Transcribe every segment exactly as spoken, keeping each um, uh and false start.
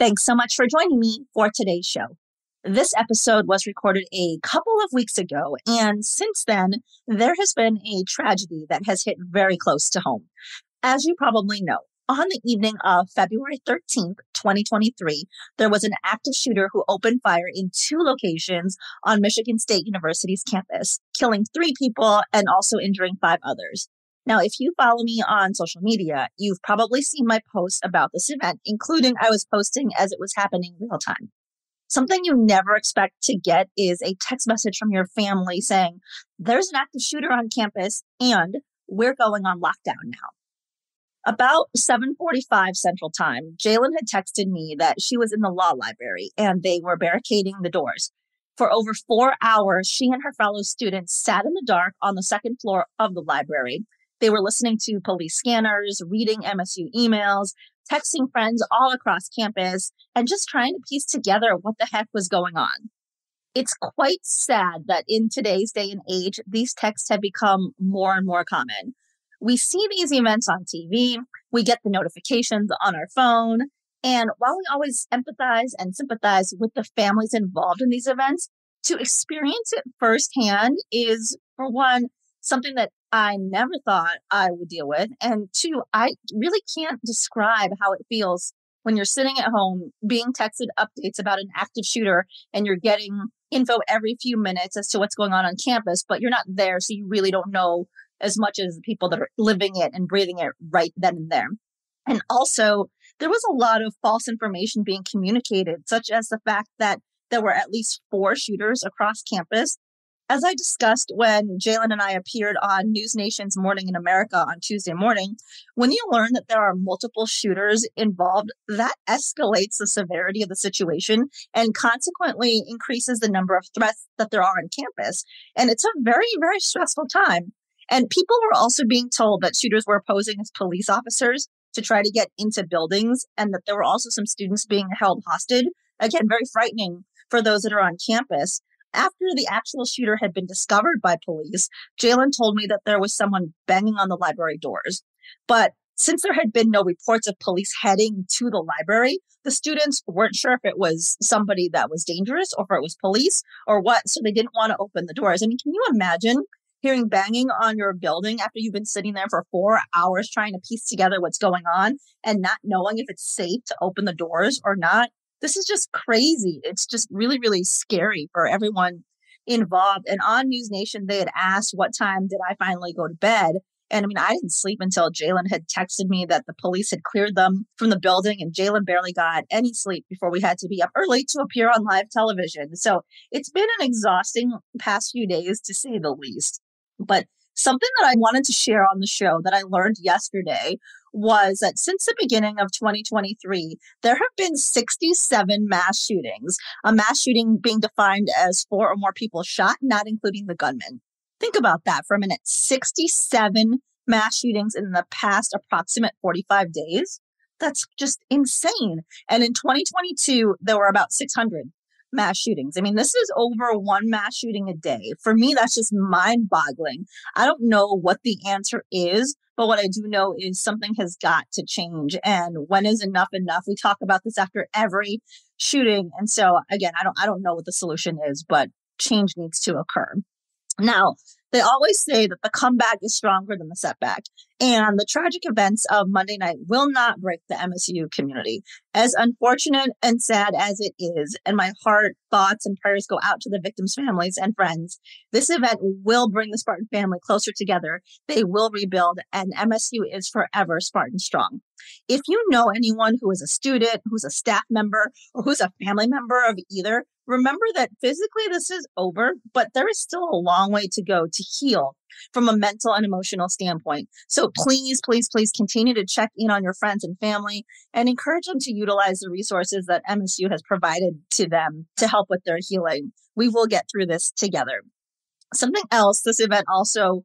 Thanks so much for joining me for today's show. This episode was recorded a couple of weeks ago, and since then, there has been a tragedy that has hit very close to home. As you probably know, on the evening of February thirteenth, twenty twenty-three, there was an active shooter who opened fire in two locations on Michigan State University's campus, killing three people and also injuring five others. Now, if you follow me on social media, you've probably seen my posts about this event, including I was posting as it was happening real time. Something you never expect to get is a text message from your family saying, there's an active shooter on campus and we're going on lockdown now. About seven forty-five Central Time, Jalen had texted me that she was in the law library and they were barricading the doors. For over four hours, she and her fellow students sat in the dark on the second floor of the library. They were listening to police scanners, reading M S U emails, texting friends all across campus, and just trying to piece together what the heck was going on. It's quite sad that in today's day and age, these texts have become more and more common. We see these events on T V, we get the notifications on our phone, and while we always empathize and sympathize with the families involved in these events, to experience it firsthand is, for one, something that I never thought I would deal with. And two, I really can't describe how it feels when you're sitting at home being texted updates about an active shooter and you're getting info every few minutes as to what's going on on campus, but you're not there, so you really don't know as much as the people that are living it and breathing it right then and there. And also, there was a lot of false information being communicated, such as the fact that there were at least four shooters across campus. As I discussed when Jalen and I appeared on News Nation's Morning in America on Tuesday morning, when you learn that there are multiple shooters involved, that escalates the severity of the situation and consequently increases the number of threats that there are on campus. And it's a very, very stressful time. And people were also being told that shooters were posing as police officers to try to get into buildings and that there were also some students being held hostage. Again, very frightening for those that are on campus. After the actual shooter had been discovered by police, Jalen told me that there was someone banging on the library doors. But since there had been no reports of police heading to the library, the students weren't sure if it was somebody that was dangerous or if it was police or what, so they didn't want to open the doors. I mean, can you imagine hearing banging on your building after you've been sitting there for four hours trying to piece together what's going on and not knowing if it's safe to open the doors or not? This is just crazy. It's just really, really scary for everyone involved. And on News Nation, they had asked, what time did I finally go to bed? And I mean, I didn't sleep until Jalen had texted me that the police had cleared them from the building, and Jalen barely got any sleep before we had to be up early to appear on live television. So it's been an exhausting past few days, to say the least. But something that I wanted to share on the show that I learned yesterday was that since the beginning of twenty twenty-three, there have been sixty-seven mass shootings, a mass shooting being defined as four or more people shot, not including the gunman. Think about that for a minute. sixty-seven mass shootings in the past approximate forty-five days. That's just insane. And in twenty twenty-two, there were about six hundred mass shootings. I mean, this is over one mass shooting a day. For me, that's just mind-boggling. I don't know what the answer is, but what I do know is something has got to change. And when is enough enough? We talk about this after every shooting. And so again, I don't I don't know what the solution is, but change needs to occur. Now, they always say that the comeback is stronger than the setback, and the tragic events of Monday night will not break the M S U community. As unfortunate and sad as it is, and my heart, thoughts, and prayers go out to the victims' families and friends, this event will bring the Spartan family closer together. They will rebuild, and M S U is forever Spartan strong. If you know anyone who is a student, who's a staff member, or who's a family member of either, remember that physically this is over, but there is still a long way to go to heal from a mental and emotional standpoint. So please, please, please continue to check in on your friends and family and encourage them to utilize the resources that M S U has provided to them to help with their healing. We will get through this together. Something else this event also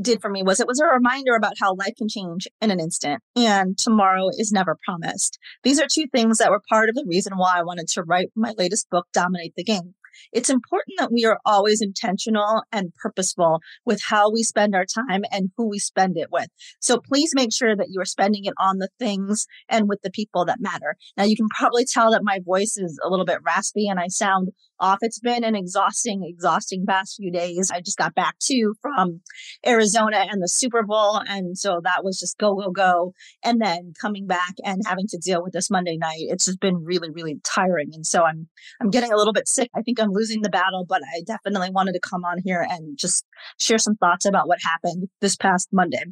did for me was it was a reminder about how life can change in an instant and tomorrow is never promised. These are two things that were part of the reason why I wanted to write my latest book, Dominate the Game. it's important that we are always intentional and purposeful with how we spend our time and who we spend it with. So please make sure that you are spending it on the things and with the people that matter. Now, you can probably tell that my voice is a little bit raspy and I sound off. It's been an exhausting, exhausting past few days. I just got back too from Arizona and the Super Bowl. And so that was just go, go, go. And then coming back and having to deal with this Monday night, it's just been really, really tiring. And so I'm, I'm getting a little bit sick. I think I'm losing the battle, but I definitely wanted to come on here and just share some thoughts about what happened this past Monday.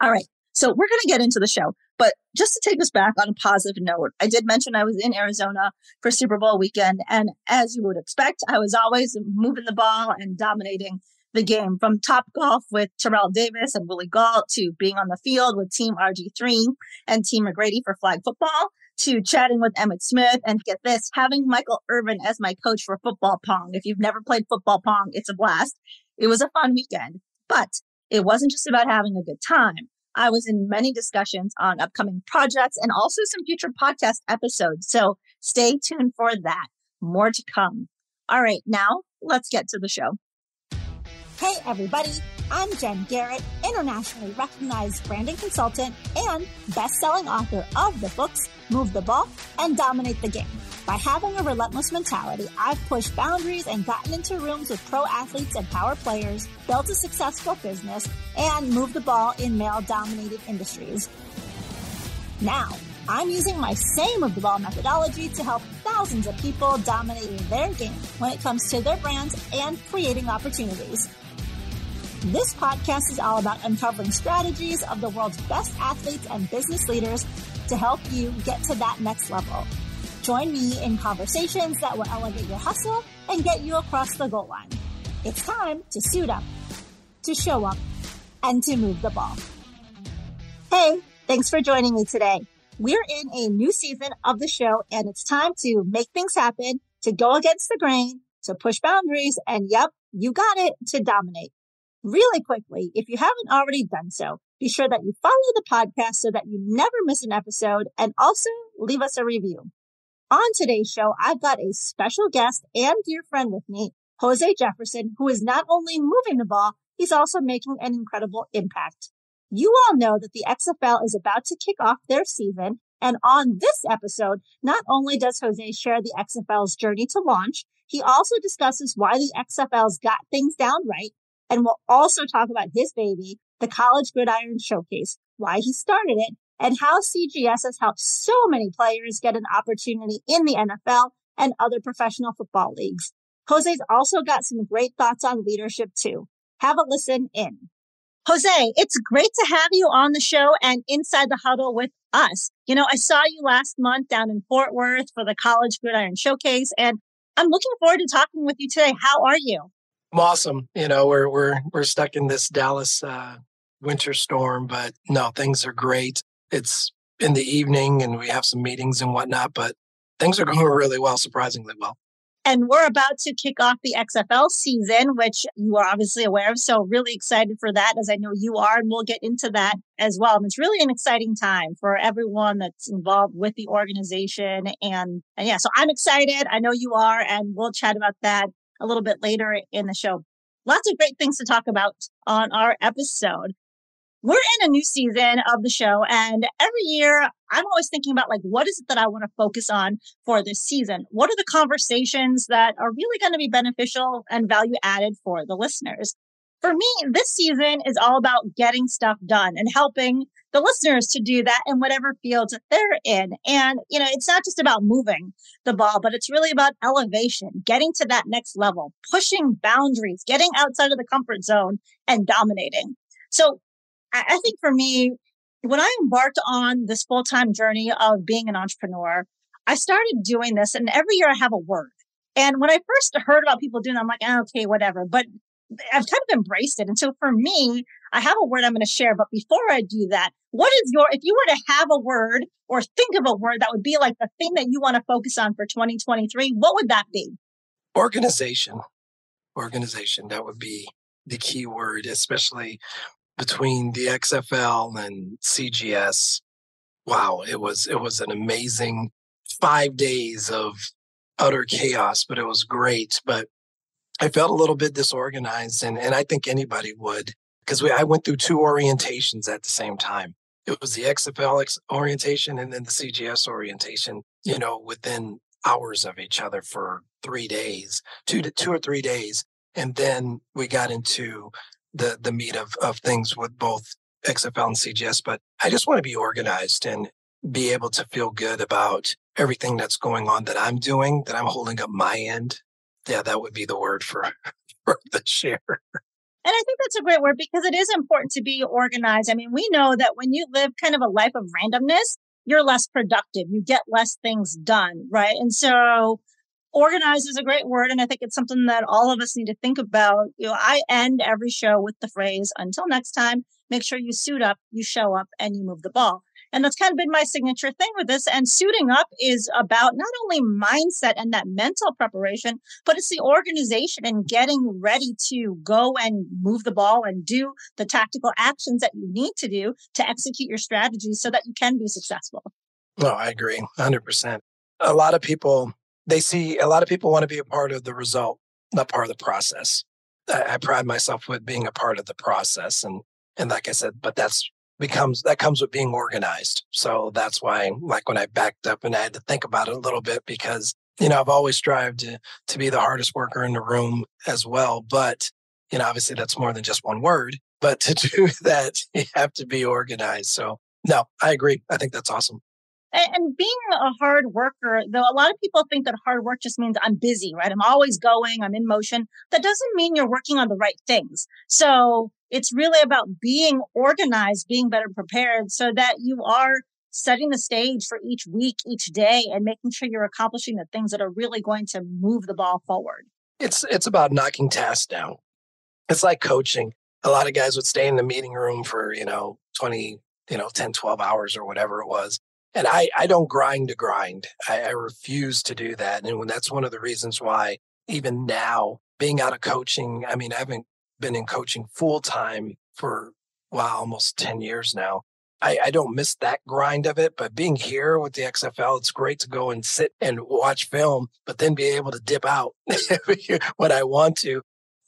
All right. So we're going to get into the show. But just to take us back on a positive note, I did mention I was in Arizona for Super Bowl weekend. And as you would expect, I was always moving the ball and dominating the game, from Topgolf with Terrell Davis and Willie Galt to being on the field with Team R G three and Team McGrady for flag football, to chatting with Emmett Smith, and get this, having Michael Irvin as my coach for Football Pong. If you've never played Football Pong, it's a blast. It was a fun weekend, but it wasn't just about having a good time. I was in many discussions on upcoming projects and also some future podcast episodes. So stay tuned for that. More to come. All right, now let's get to the show. Hey, everybody. I'm Jen Garrett, internationally recognized branding consultant and best-selling author of the books Move the Ball and Dominate the Game. By having a relentless mentality, I've pushed boundaries and gotten into rooms with pro athletes and power players, built a successful business, and moved the ball in male-dominated industries. Now, I'm using my same Move the Ball methodology to help thousands of people dominate their game when it comes to their brands and creating opportunities. This podcast is all about uncovering strategies of the world's best athletes and business leaders to help you get to that next level. Join me in conversations that will elevate your hustle and get you across the goal line. It's time to suit up, to show up, and to move the ball. Hey, thanks for joining me today. We're in a new season of the show, and it's time to make things happen, to go against the grain, to push boundaries, and yep, you got it, to dominate. Really quickly, if you haven't already done so, be sure that you follow the podcast so that you never miss an episode, and also leave us a review. On today's show, I've got a special guest and dear friend with me, Jose Jefferson, who is not only moving the ball, he's also making an incredible impact. You all know that the X F L is about to kick off their season, and on this episode, not only does Jose share the X F L's journey to launch, he also discusses why the X F L's got things down right. And we'll also talk about his baby, the College Gridiron Showcase, why he started it, and how C G S has helped so many players get an opportunity in the N F L and other professional football leagues. Jose's also got some great thoughts on leadership, too. Have a listen in. Jose, it's great to have you on the show and inside the huddle with us. You know, I saw you last month down in Fort Worth for the College Gridiron Showcase, and I'm looking forward to talking with you today. How are you? I'm awesome. You know, we're we're we're stuck in this Dallas uh, winter storm, but no, things are great. It's in the evening, and we have some meetings and whatnot, but things are going really well, surprisingly well. And we're about to kick off the X F L season, which you are obviously aware of. So really excited for that, as I know you are, and we'll get into that as well. And it's really an exciting time for everyone that's involved with the organization, and and yeah, so I'm excited. I know you are, and we'll chat about that a little bit later in the show. Lots of great things to talk about on our episode. We're in a new season of the show, and every year I'm always thinking about, like, what is it that I want to focus on for this season? What are the conversations that are really going to be beneficial and value added for the listeners? For me, this season is all about getting stuff done and helping the listeners to do that in whatever fields that they're in. And, you know, it's not just about moving the ball, but it's really about elevation, getting to that next level, pushing boundaries, getting outside of the comfort zone, and dominating. So I think for me, when I embarked on this full-time journey of being an entrepreneur, I started doing this, and every year I have a word. And when I first heard about people doing it, I'm like, oh, okay, whatever. But I've kind of embraced it. And so for me, I have a word I'm going to share. But before I do that, what is your, if you were to have a word or think of a word that would be like the thing that you want to focus on for twenty twenty-three, what would that be? Organization. Organization. That would be the key word, especially between the X F L and C G S. Wow. It was, it was an amazing five days of utter chaos, but it was great. But I felt a little bit disorganized, and, and I think anybody would, because we I went through two orientations at the same time. It was the X F L orientation and then the C G S orientation, you know, within hours of each other for three days, two to two or three days. And then we got into the the meat of, of things with both X F L and C G S. But I just want to be organized and be able to feel good about everything that's going on that I'm doing, that I'm holding up my end. Yeah, that would be the word for, for this year. And I think that's a great word, because it is important to be organized. I mean, we know that when you live kind of a life of randomness, you're less productive. You get less things done, right? And so organized is a great word. And I think it's something that all of us need to think about. You know, I end every show with the phrase, until next time, make sure you suit up, you show up, and you move the ball. And that's kind of been my signature thing with this. And suiting up is about not only mindset and that mental preparation, but it's the organization and getting ready to go and move the ball and do the tactical actions that you need to do to execute your strategy so that you can be successful. No, I agree one hundred percent. A lot of people, they see, a lot of people want to be a part of the result, not part of the process. I, I pride myself with being a part of the process. And, and like I said, but that's, becomes that comes with being organized. So that's why, like, when I backed up and I had to think about it a little bit, because, you know, I've always strived to, to be the hardest worker in the room as well. But, you know, obviously that's more than just one word, but to do that, you have to be organized. So no, I agree. I think that's awesome. And being a hard worker, though, a lot of people think that hard work just means I'm busy, right? I'm always going, I'm in motion. That doesn't mean you're working on the right things. So it's really about being organized, being better prepared so that you are setting the stage for each week, each day, and making sure you're accomplishing the things that are really going to move the ball forward. It's it's about knocking tasks down. It's like coaching. A lot of guys would stay in the meeting room for, you know, twenty, you know, ten, twelve hours or whatever it was. And I, I don't grind to grind. I, I refuse to do that. And when that's one of the reasons why even now being out of coaching, I mean, I haven't been in coaching full time for, wow, almost ten years now. I, I don't miss that grind of it, but being here with the X F L, it's great to go and sit and watch film, but then be able to dip out when I want to.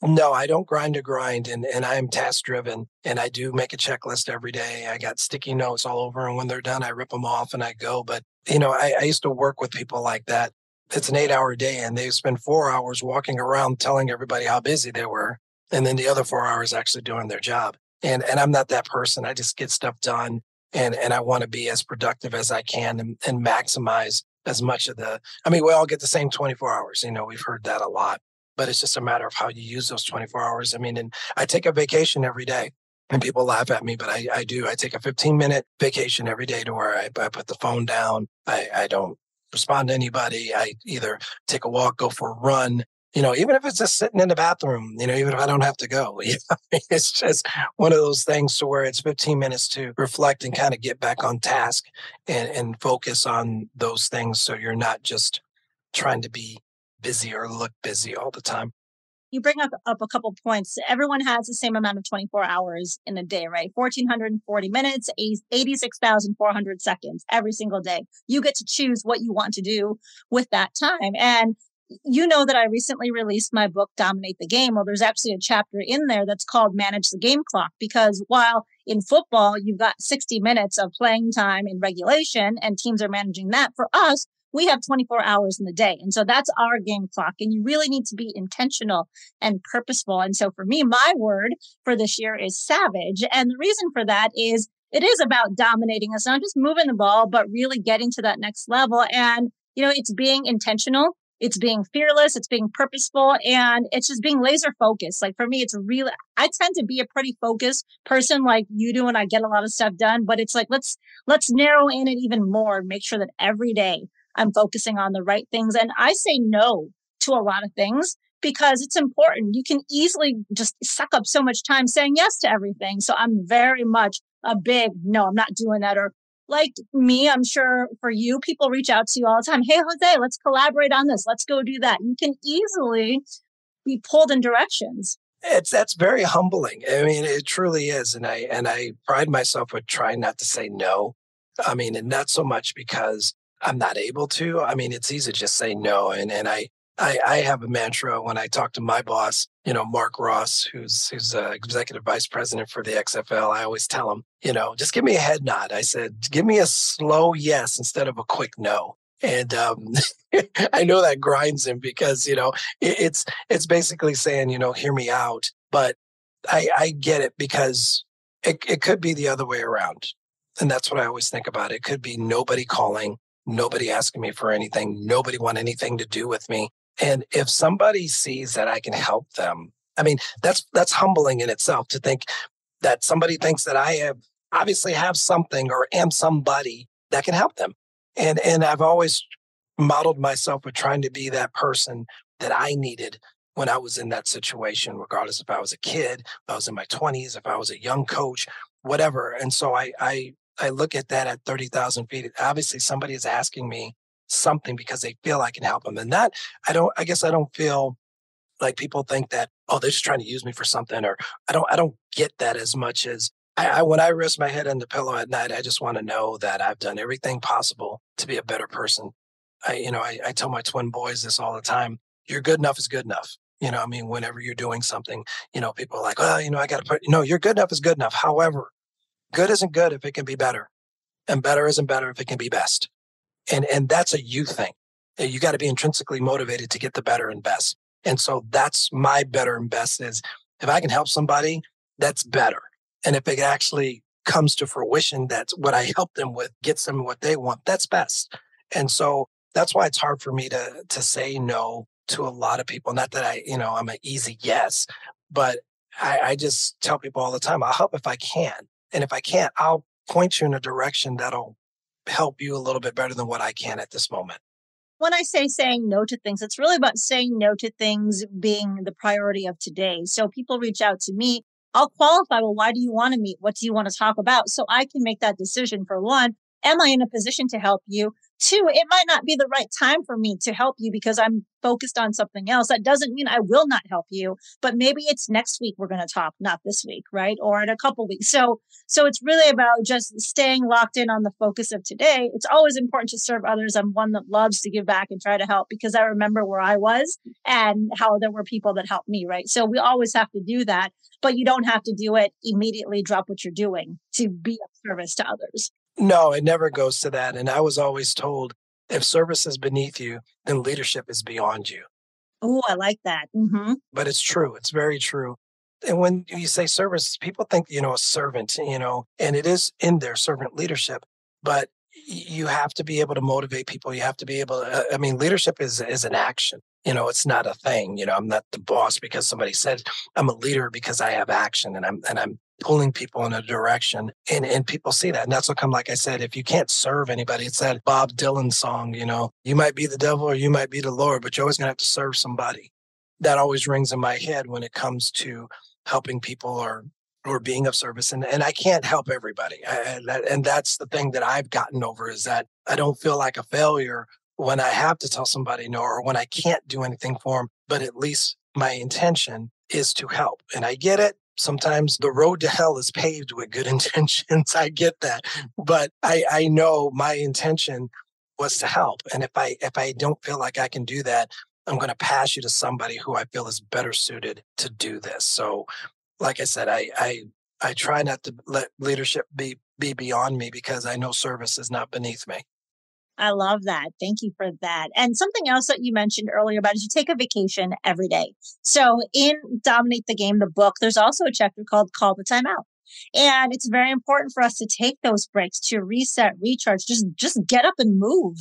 No, I don't grind to grind, and, and I am task driven, and I do make a checklist every day. I got sticky notes all over, and when they're done, I rip them off and I go. But, you know, I, I used to work with people like that. It's an eight hour day, and they spend four hours walking around telling everybody how busy they were. And then the other four hours actually doing their job. And and I'm not that person. I just get stuff done, and, and I want to be as productive as I can and, and maximize as much of the, I mean, we all get the same twenty-four hours. You know, we've heard that a lot, but it's just a matter of how you use those twenty-four hours. I mean, and I take a vacation every day, and people laugh at me, but I, I do. I take a fifteen minute vacation every day to where I, I put the phone down. I, I don't respond to anybody. I either take a walk, go for a run. You know, even if it's just sitting in the bathroom, you know, even if I don't have to go, you know, it's just one of those things to where it's fifteen minutes to reflect and kind of get back on task and, and focus on those things. So you're not just trying to be busy or look busy all the time. You bring up, up a couple points. Everyone has the same amount of twenty-four hours in a day, right? one thousand four hundred forty minutes, eighty-six thousand four hundred seconds every single day. You get to choose what you want to do with that time. And you know that I recently released my book, Dominate the Game. Well, there's actually a chapter in there that's called Manage the Game Clock, because while in football, you've got sixty minutes of playing time in regulation and teams are managing that, for us, we have twenty-four hours in the day. And so that's our game clock. And you really need to be intentional and purposeful. And so for me, my word for this year is savage. And the reason for that is it is about dominating. It's not just moving the ball, but really getting to that next level. And, you know, it's being intentional. It's being fearless, it's being purposeful, and it's just being laser focused. Like for me, it's really, I tend to be a pretty focused person like you do, and I get a lot of stuff done, but it's like, let's, let's narrow in it even more and make sure that every day I'm focusing on the right things. And I say no to a lot of things because it's important. You can easily just suck up so much time saying yes to everything. So I'm very much a big, no, I'm not doing that. Or like me, I'm sure for you, people reach out to you all the time. Hey, Jose, let's collaborate on this. Let's go do that. You can easily be pulled in directions. It's that's very humbling. I mean, it truly is. And I and I pride myself with trying not to say no. I mean, and not so much because I'm not able to, I mean, it's easy to just say no. And and I, I, I have a mantra when I talk to my boss, you know, Mark Ross, who's who's uh, executive vice president for the X F L. I always tell him, you know, just give me a head nod. I said, give me a slow yes instead of a quick no. And um, I know that grinds him because, you know, it, it's it's basically saying, you know, hear me out. But I, I get it because it, it could be the other way around. And that's what I always think about. It could be nobody calling, nobody asking me for anything, nobody want anything to do with me. And if somebody sees that I can help them, I mean, that's that's humbling in itself to think that somebody thinks that I have obviously have something or am somebody that can help them. And and I've always modeled myself with trying to be that person that I needed when I was in that situation, regardless if I was a kid, if I was in my twenties, if I was a young coach, whatever. And so I I, I look at that at thirty thousand feet. Obviously, somebody is asking me something because they feel I can help them. And that, I don't, I guess I don't feel like people think that, oh, they're just trying to use me for something, or I don't, I don't get that as much as I, I when I rest my head on the pillow at night, I just want to know that I've done everything possible to be a better person. I, you know, I, I tell my twin boys this all the time. You're good enough is good enough. You know, I mean, whenever you're doing something, you know, people are like, well, you know, I got to put, no, you're good enough is good enough. However, good isn't good if it can be better, and better isn't better if it can be best. And and that's a you thing. You got to be intrinsically motivated to get the better and best. And so that's my better and best is if I can help somebody, that's better. And if it actually comes to fruition, that's what I help them with, gets them what they want, that's best. And so that's why it's hard for me to to say no to a lot of people. Not that I, you know, I'm an easy yes, but I, I just tell people all the time, I'll help if I can. And if I can't, I'll point you in a direction that'll help you a little bit better than what I can at this moment. When I say saying no to things, it's really about saying no to things being the priority of today. So people reach out to me, I'll qualify, well, why do you want to meet? What do you want to talk about? So I can make that decision. For one, am I in a position to help you? Two, it might not be the right time for me to help you because I'm focused on something else. That doesn't mean I will not help you, but maybe it's next week we're going to talk, not this week, right? Or in a couple weeks. So, so it's really about just staying locked in on the focus of today. It's always important to serve others. I'm one that loves to give back and try to help because I remember where I was and how there were people that helped me, right? So we always have to do that, but you don't have to do it immediately, drop what you're doing to be of service to others. No, it never goes to that. And I was always told, if service is beneath you, then leadership is beyond you. Oh, I like that. Mm-hmm. But it's true. It's very true. And when you say service, people think, you know, a servant, you know, and it is in their servant leadership. But you have to be able to motivate people. You have to be able to, I mean, leadership is, is an action. You know, it's not a thing. You know, I'm not the boss because somebody said, I'm a leader because I have action and I'm, and I'm pulling people in a direction, and, and people see that. And that's what come, like I said, if you can't serve anybody, it's that Bob Dylan song, you know, you might be the devil or you might be the Lord, but you're always going to have to serve somebody. That always rings in my head when it comes to helping people or, or being of service. And, and I can't help everybody. I, and that's the thing that I've gotten over is that I don't feel like a failure when I have to tell somebody no, or when I can't do anything for them, but at least my intention is to help. And I get it. Sometimes the road to hell is paved with good intentions. I get that. But I, I know my intention was to help. And if I if I don't feel like I can do that, I'm going to pass you to somebody who I feel is better suited to do this. So like I said, I I, I try not to let leadership be, be beyond me because I know service is not beneath me. I love that. Thank you for that. And something else that you mentioned earlier about is you take a vacation every day. So in Dominate the Game, the book, there's also a chapter called Call the Timeout. And it's very important for us to take those breaks to reset, recharge, just just get up and move.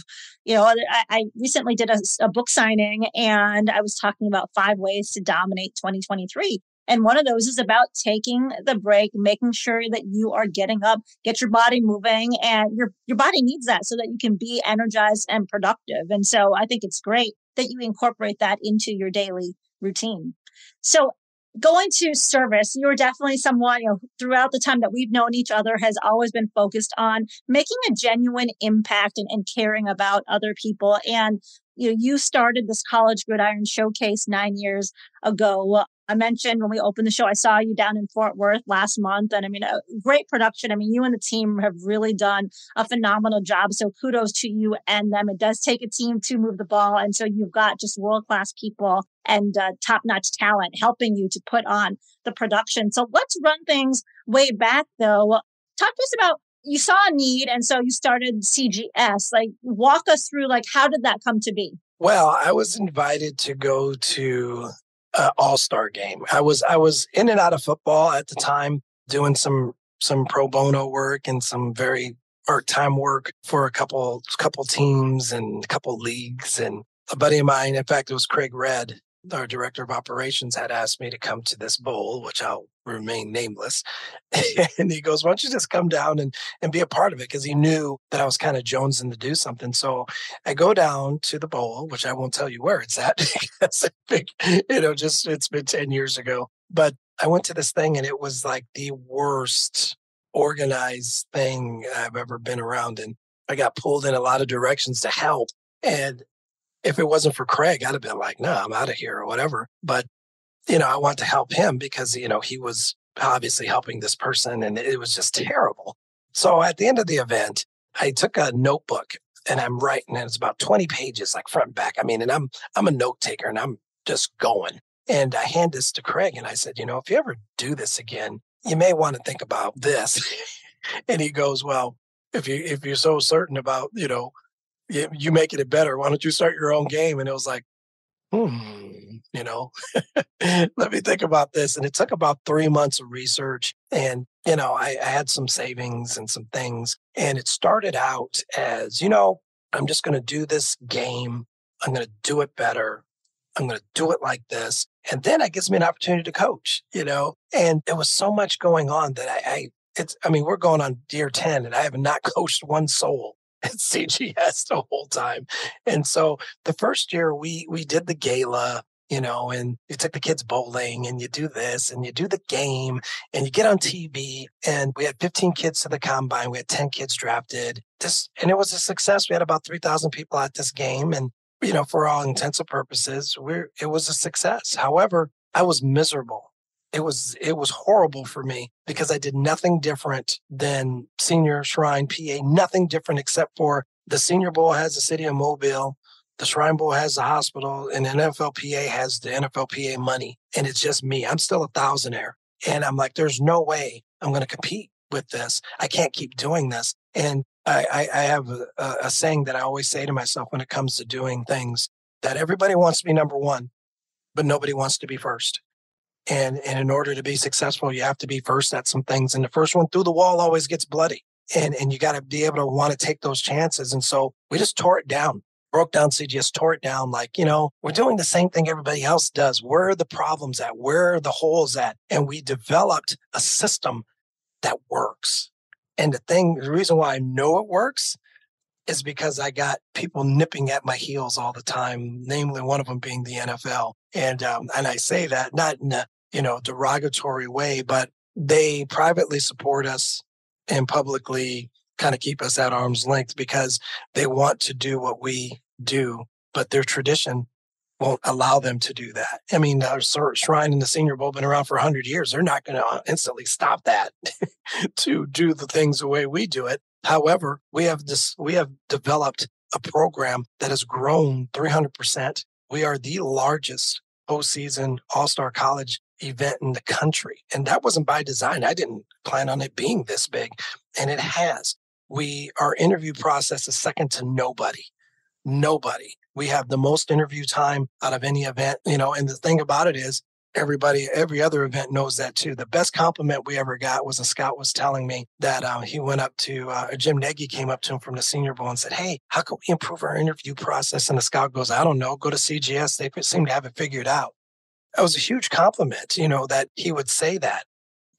You know, I, I recently did a, a book signing and I was talking about five ways to dominate twenty twenty-three. And one of those is about taking the break, making sure that you are getting up, get your body moving, and your, your body needs that so that you can be energized and productive. And so I think it's great that you incorporate that into your daily routine. So going to service, you're definitely someone, you know, throughout the time that we've known each other has always been focused on making a genuine impact and, and caring about other people. And you know, you started this College Gridiron Showcase nine years ago I mentioned when we opened the show, I saw you down in Fort Worth last month. And I mean, a great production. I mean, you and the team have really done a phenomenal job. So kudos to you and them. It does take a team to move the ball. And so you've got just world-class people and uh, top-notch talent helping you to put on the production. So let's run things way back, though. Talk to us about, you saw a need, and so you started C G S. Like, walk us through, like, how did that come to be? Well, I was invited to go to Uh, all-star game. I was I was in and out of football at the time, doing some some pro bono work and some very part-time work for a couple couple teams and a couple leagues. And a buddy of mine, in fact, it was Craig Red, our director of operations, had asked me to come to this bowl, which I'll remain nameless. And he goes, "Why don't you just come down and and be a part of it?" Because he knew that I was kind of jonesing to do something. So I go down to the bowl, which I won't tell you where it's at. That's a big, you know, just it's been ten years ago. But I went to this thing, and it was like the worst organized thing I've ever been around. And I got pulled in a lot of directions to help. And if it wasn't for Craig, I'd have been like, no, I'm out of here or whatever. But, you know, I want to help him because, you know, he was obviously helping this person, and it was just terrible. So at the end of the event, I took a notebook and I'm writing, and it's about twenty pages, like front and back. I mean, and I'm, I'm a note taker, and I'm just going. And I hand this to Craig, and I said, you know, if you ever do this again, you may want to think about this. And he goes, well, if you, if you're so certain about, you know, you making it better, why don't you start your own game? And it was like, hmm, you know, let me think about this. And it took about three months of research. And, you know, I, I had some savings and some things. And it started out as, you know, I'm just going to do this game. I'm going to do it better. I'm going to do it like this. And then it gives me an opportunity to coach, you know. And there was so much going on that I, I it's, I mean, we're going on year ten, and I have not coached one soul at C G S the whole time. And so the first year we we did the gala, you know, and you took the kids bowling, and you do this, and you do the game, and you get on T V. And we had fifteen kids to the combine. We had ten kids drafted. This, and it was a success. We had about three thousand people at this game. And, you know, for all intents and purposes, we're, it was a success. However, I was miserable. It was it was horrible for me because I did nothing different than Senior Shrine P A, nothing different except for the Senior Bowl has the city of Mobile, the Shrine Bowl has the hospital, and N F L P A has the N F L P A money. And it's just me. I'm still a thousandaire. And I'm like, there's no way I'm going to compete with this. I can't keep doing this. And I, I, I have a, a saying that I always say to myself when it comes to doing things, that everybody wants to be number one, but nobody wants to be first. And, and in order to be successful, you have to be first at some things. And the first one through the wall always gets bloody. And and you got to be able to want to take those chances. And so we just tore it down, broke down C G S, tore it down. Like, you know, we're doing the same thing everybody else does. Where are the problems at? Where are the holes at? And we developed a system that works. And the thing, the reason why I know it works is because I got people nipping at my heels all the time, namely one of them being the N F L. And um, and I say that not in a, you know, derogatory way, but they privately support us and publicly kind of keep us at arm's length because they want to do what we do, but their tradition won't allow them to do that. I mean, our Shrine and the Senior Bowl have been around for one hundred years. They're not going to instantly stop that to do the things the way we do it. However, we have this, we have developed a program that has grown three hundred percent. We are the largest postseason all-star college event in the country. And that wasn't by design. I didn't plan on it being this big. And it has. We, our interview process is second to nobody. Nobody. We have the most interview time out of any event, you know, and the thing about it is everybody, every other event knows that too. The best compliment we ever got was a scout was telling me that uh, he went up to, uh, Jim Nagy came up to him from the Senior Bowl and said, "Hey, how can we improve our interview process?" And the scout goes, "I don't know, go to C G S. They seem to have it figured out." That was a huge compliment, you know, that he would say that.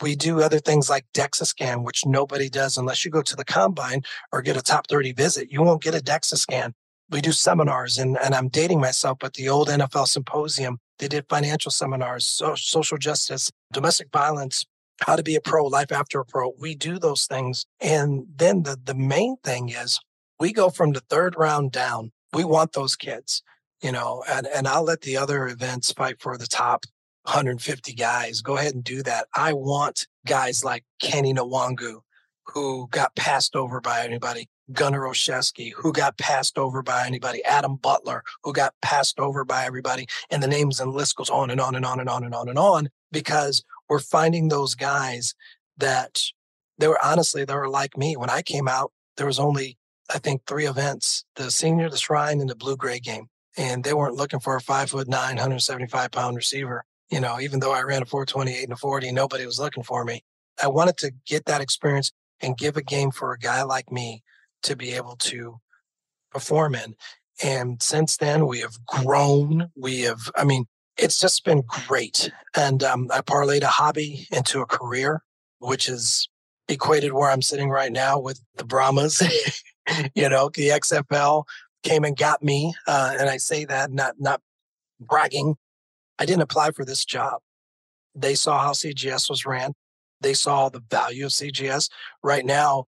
We do other things like DEXA scan, which nobody does unless you go to the combine or get a top thirty visit. You won't get a DEXA scan. We do seminars, and, and I'm dating myself, but the old N F L symposium, they did financial seminars, so, social justice, domestic violence, how to be a pro, life after a pro. We do those things. And then the, the main thing is we go from the third round down. We want those kids, you know, and, and I'll let the other events fight for the top one hundred fifty guys. Go ahead and do that. I want guys like Kenny Nwangu, who got passed over by anybody, Gunnar Olszewski, who got passed over by anybody, Adam Butler, who got passed over by everybody, and the names and the list goes on and on and on and on and on and on, because we're finding those guys that they were honestly, they were like me. When I came out, there was only, I think, three events, the Senior, the Shrine, and the Blue-Gray game. And they weren't looking for a five foot nine, one hundred seventy-five pound receiver. You know, even though I ran a four twenty-eight and a forty, nobody was looking for me. I wanted to get that experience and give a game for a guy like me to be able to perform in. And since then, we have grown. We have, I mean, it's just been great. And um, I parlayed a hobby into a career, which is equated where I'm sitting right now with the Brahmas. You know, the X F L came and got me. Uh, and I say that not not bragging. I didn't apply for this job. They saw how C G S was ran. They saw the value of C G S. Right now,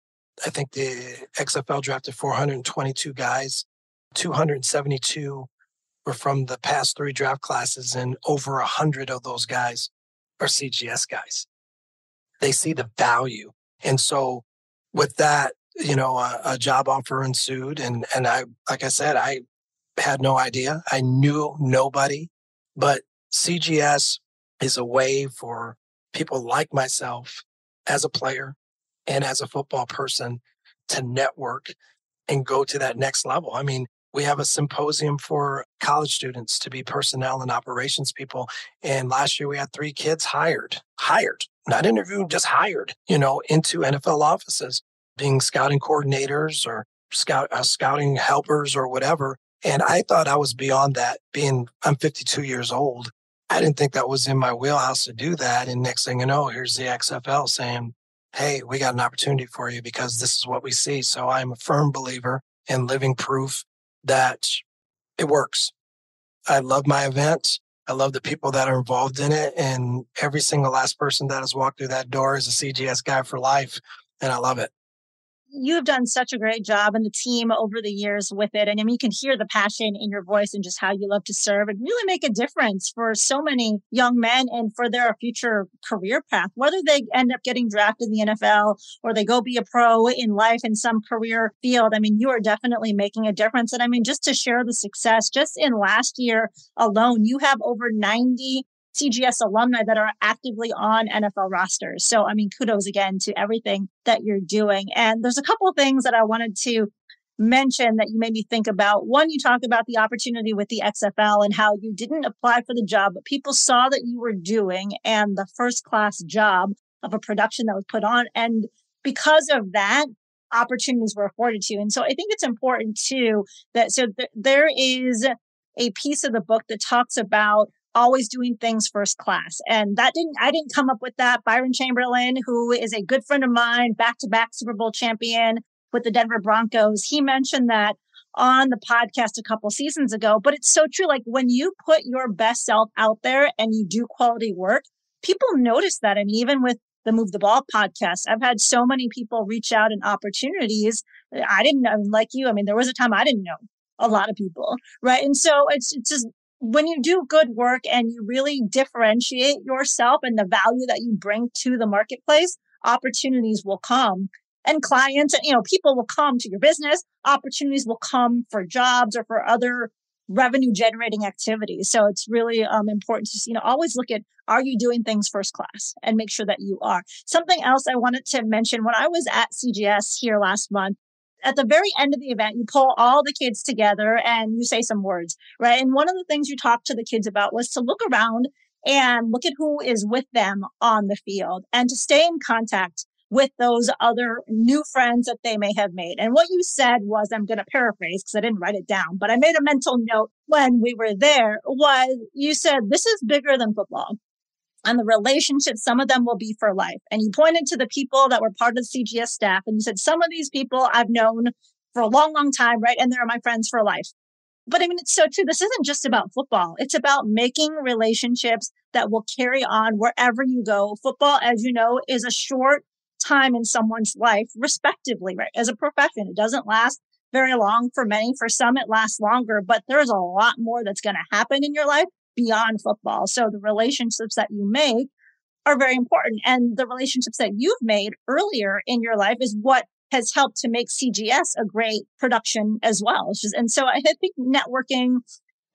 I think the X F L drafted four hundred twenty-two guys. two hundred seventy-two were from the past three draft classes, and over one hundred of those guys are C G S guys. They see the value. And so with that, you know, a, a job offer ensued. And, and I, like I said, I had no idea. I knew nobody. But C G S is a way for people like myself as a player and as a football person to network and go to that next level. I mean, we have a symposium for college students to be personnel and operations people. And last year we had three kids hired, hired, not interviewed, just hired, you know, into N F L offices, being scouting coordinators or scout uh, scouting helpers or whatever. And I thought I was beyond that, being I'm fifty-two years old. I didn't think that was in my wheelhouse to do that. And next thing you know, here's the X F L saying, hey, we got an opportunity for you because this is what we see. So I'm a firm believer in living proof that it works. I love my event. I love the people that are involved in it. And every single last person that has walked through that door is a C G S guy for life. And I love it. You've done such a great job and the team over the years with it. And I mean, you can hear the passion in your voice and just how you love to serve and really make a difference for so many young men and for their future career path, whether they end up getting drafted in the N F L or they go be a pro in life in some career field. I mean, you are definitely making a difference. And I mean, just to share the success, just in last year alone, you have over ninety C G S alumni that are actively on N F L rosters. So, I mean, kudos again to everything that you're doing. And there's a couple of things that I wanted to mention that you made me think about. One, you talk about the opportunity with the X F L and how you didn't apply for the job, but people saw that you were doing and the first class job of a production that was put on. And because of that, opportunities were afforded to you. And so I think it's important too that so th- there is a piece of the book that talks about always doing things first class. And that didn't, I didn't come up with that. Byron Chamberlain, who is a good friend of mine, back-to-back Super Bowl champion with the Denver Broncos, he mentioned that on the podcast a couple seasons ago. But it's so true. Like when you put your best self out there and you do quality work, people notice that. I mean, even with the Move the Ball podcast, I've had so many people reach out and opportunities. I didn't know, like you, I mean, there was a time I didn't know a lot of people, right? And so it's, it's just, when you do good work and you really differentiate yourself and the value that you bring to the marketplace, opportunities will come and clients, you know, people will come to your business. Opportunities will come for jobs or for other revenue generating activities. So it's really um, important to, you know, always look at, are you doing things first class and make sure that you are. Something else I wanted to mention, when I was at C G S here last month, at the very end of the event, you pull all the kids together and you say some words, right? And one of the things you talked to the kids about was to look around and look at who is with them on the field and to stay in contact with those other new friends that they may have made. And what you said was, I'm going to paraphrase because I didn't write it down, but I made a mental note when we were there, was you said, this is bigger than football. And the relationships, some of them will be for life. And you pointed to the people that were part of the C G S staff. And you said, some of these people I've known for a long, long time, right? And they're my friends for life. But I mean, it's so true. This isn't just about football. It's about making relationships that will carry on wherever you go. Football, as you know, is a short time in someone's life, respectively, right? As a profession, it doesn't last very long for many. For some, it lasts longer, but there's a lot more that's going to happen in your life beyond football. So the relationships that you make are very important. And the relationships that you've made earlier in your life is what has helped to make C G S a great production as well. It's just, and so I think networking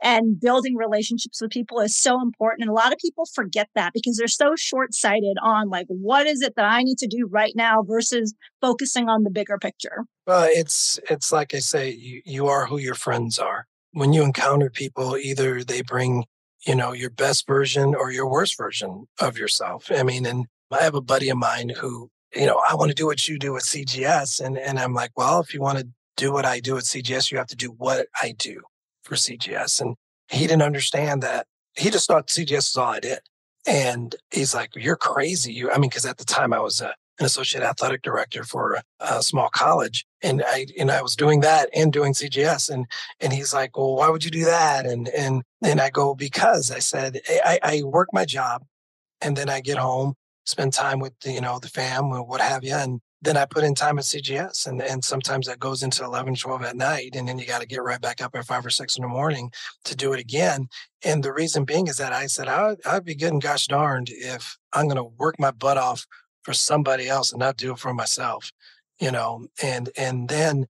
and building relationships with people is so important. And a lot of people forget that because they're so short-sighted on like, what is it that I need to do right now versus focusing on the bigger picture? Well, it's it's like I say, you, you are who your friends are. When you encounter people, either they bring, you know, your best version or your worst version of yourself. I mean, and I have a buddy of mine who, you know, I want to do what you do with C G S. And, and I'm like, well, if you want to do what I do at C G S, you have to do what I do for C G S. And he didn't understand that. He just thought C G S is all I did. And he's like, you're crazy. You, I mean, because at the time I was a, an associate athletic director for a, a small college. And I and I was doing that and doing C G S. And and he's like, well, why would you do that? And and and I go, because I said, I, I work my job and then I get home, spend time with the, you know, the fam or what have you. And then I put in time at C G S. And, and sometimes that goes into eleven, twelve at night. And then you got to get right back up at five or six in the morning to do it again. And the reason being is that I said, I, I'd be good and gosh darned if I'm going to work my butt off for somebody else and not do it for myself, you know? And, and then